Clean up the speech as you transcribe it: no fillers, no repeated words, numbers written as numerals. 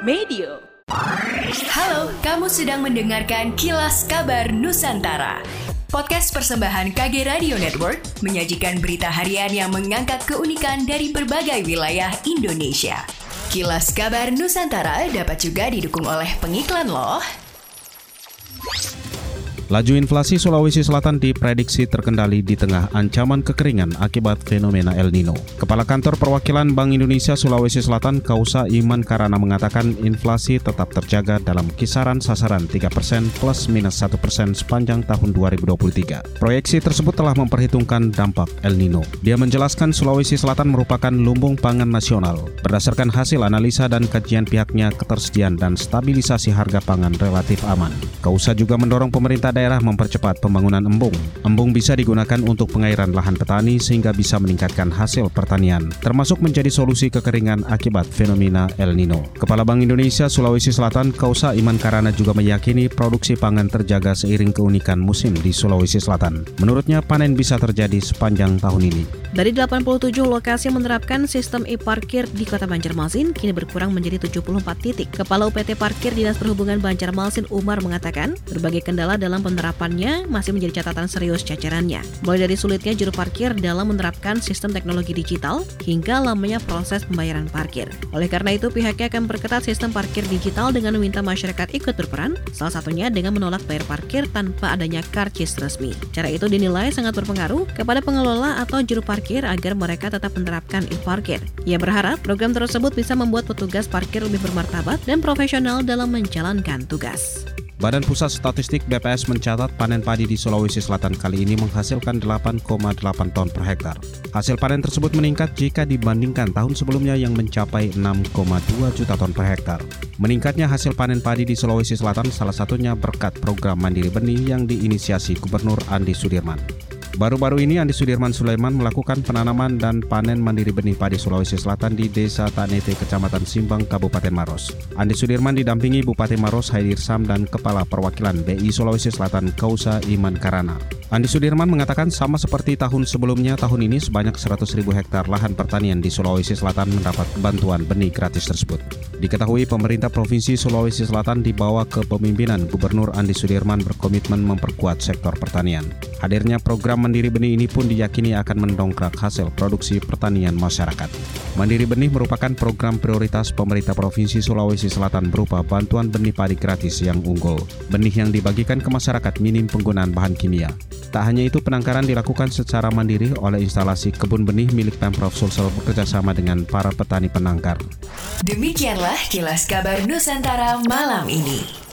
Medio. Halo, kamu sedang mendengarkan Kilas Kabar Nusantara. Podcast persembahan KG Radio Network menyajikan berita harian yang mengangkat keunikan dari berbagai wilayah Indonesia. Kilas Kabar Nusantara dapat juga didukung oleh pengiklan loh. Laju inflasi Sulawesi Selatan diprediksi terkendali di tengah ancaman kekeringan akibat fenomena El Nino. Kepala Kantor Perwakilan Bank Indonesia Sulawesi Selatan Kausa Iman Karana mengatakan inflasi tetap terjaga dalam kisaran sasaran 3% plus minus 1% sepanjang tahun 2023. Proyeksi tersebut telah memperhitungkan dampak El Nino. Dia menjelaskan Sulawesi Selatan merupakan lumbung pangan nasional. Berdasarkan hasil analisa dan kajian pihaknya, ketersediaan dan stabilisasi harga pangan relatif aman. Kausa juga mendorong pemerintah daerah mempercepat pembangunan embung. Embung bisa digunakan untuk pengairan lahan petani sehingga bisa meningkatkan hasil pertanian, termasuk menjadi solusi kekeringan akibat fenomena El Nino. Kepala Bank Indonesia Sulawesi Selatan Kausa Iman Karana juga meyakini produksi pangan terjaga seiring keunikan musim di Sulawesi Selatan. Menurutnya panen bisa terjadi sepanjang tahun ini. Dari 87 lokasi menerapkan sistem E-Parkir di Kota Banjarmasin, kini berkurang menjadi 74 titik. Kepala UPT Parkir Dinas Perhubungan Banjarmasin Umar mengatakan, berbagai kendala dalam penerapannya masih menjadi catatan serius jajarannya. Mulai dari sulitnya juru parkir dalam menerapkan sistem teknologi digital hingga lamanya proses pembayaran parkir. Oleh karena itu, pihaknya akan memperketat sistem parkir digital dengan meminta masyarakat ikut berperan, salah satunya dengan menolak bayar parkir tanpa adanya karcis resmi. Cara itu dinilai sangat berpengaruh kepada pengelola atau juru parkir agar mereka tetap menerapkan e-parkir. Ia berharap program tersebut bisa membuat petugas parkir lebih bermartabat dan profesional dalam menjalankan tugas. Badan Pusat Statistik BPS mencatat panen padi di Sulawesi Selatan kali ini menghasilkan 8,8 ton per hektar. Hasil panen tersebut meningkat jika dibandingkan tahun sebelumnya yang mencapai 6,2 juta ton per hektar. Meningkatnya hasil panen padi di Sulawesi Selatan salah satunya berkat program Mandiri Benih yang diinisiasi Gubernur Andi Sudirman. Baru-baru ini Andi Sudirman Sulaiman melakukan penanaman dan panen mandiri benih padi Sulawesi Selatan di Desa Tanete, Kecamatan Simbang, Kabupaten Maros. Andi Sudirman didampingi Bupati Maros Haidir Sam dan Kepala Perwakilan BI Sulawesi Selatan Kausa Iman Karana. Andi Sudirman mengatakan sama seperti tahun sebelumnya, tahun ini sebanyak 100.000 hektar lahan pertanian di Sulawesi Selatan mendapat bantuan benih gratis tersebut. Diketahui pemerintah Provinsi Sulawesi Selatan di bawah kepemimpinan Gubernur Andi Sudirman berkomitmen memperkuat sektor pertanian. Hadirnya program Mandiri Benih ini pun diyakini akan mendongkrak hasil produksi pertanian masyarakat. Mandiri Benih merupakan program prioritas pemerintah Provinsi Sulawesi Selatan berupa bantuan benih padi gratis yang unggul. Benih yang dibagikan ke masyarakat minim penggunaan bahan kimia. Tak hanya itu, penangkaran dilakukan secara mandiri oleh instalasi kebun benih milik Pemprov Sulsel bekerjasama dengan para petani penangkar. Demikianlah Kilas Kabar Nusantara malam ini.